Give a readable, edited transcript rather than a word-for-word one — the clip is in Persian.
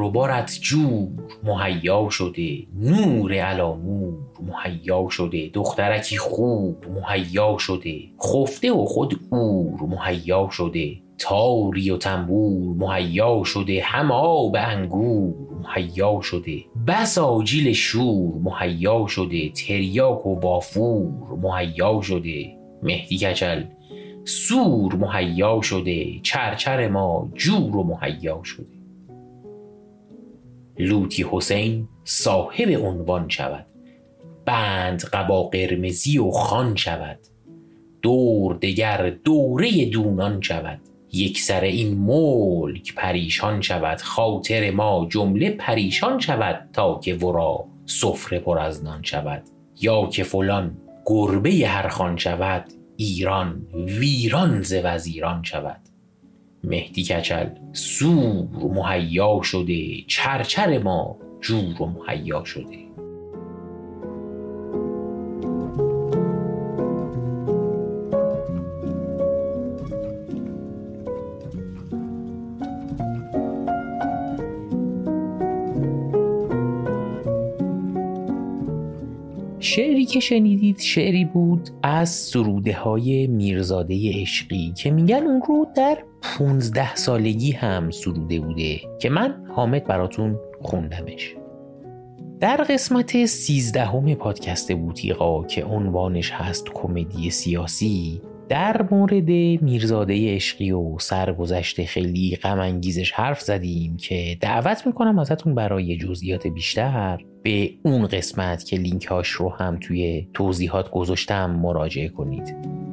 بار و بارت جور مهیا شده، نور علا نور مهیا شده، دخترکی خوب مهیا شده، خفته و خود اور مهیا شده، تاری و تنبور مهیا شده، هم آب انگور مهیا شده، بس آجیل شور مهیا شده، تریاک و بافور مهیا شده، مهدی کچل سور مهیا شده، چرچر ما جور و مهیا شده. لوتی حسین صاحب عنوان شود، بند قبا قرمزی و خان شود، دور دگر دوره دونان شود، یک سر این ملک پریشان شود، خاطر ما جمله پریشان شود، تا که ورا سفره پر از نان شود، یا که فلان گربه هر خان شود، ایران ویران ز وزیران شود. مهدی کچل سور مهیا شده، چرچر ما جور و مهیا شده. شعری که شنیدید شعری بود از سروده های میرزاده عشقی که میگن اون رو در 15 سالگی هم سروده بوده که من حامد براتون خوندمش. در قسمت 13 پادکست بوطیقا که عنوانش هست کمدی سیاسی، در مورد میرزاده عشقی و سرگذشت خیلی غم انگیزش حرف زدیم که دعوت میکنم ازتون برای جزئیات بیشتر به اون قسمت که لینکاش رو هم توی توضیحات گذاشتم مراجعه کنید.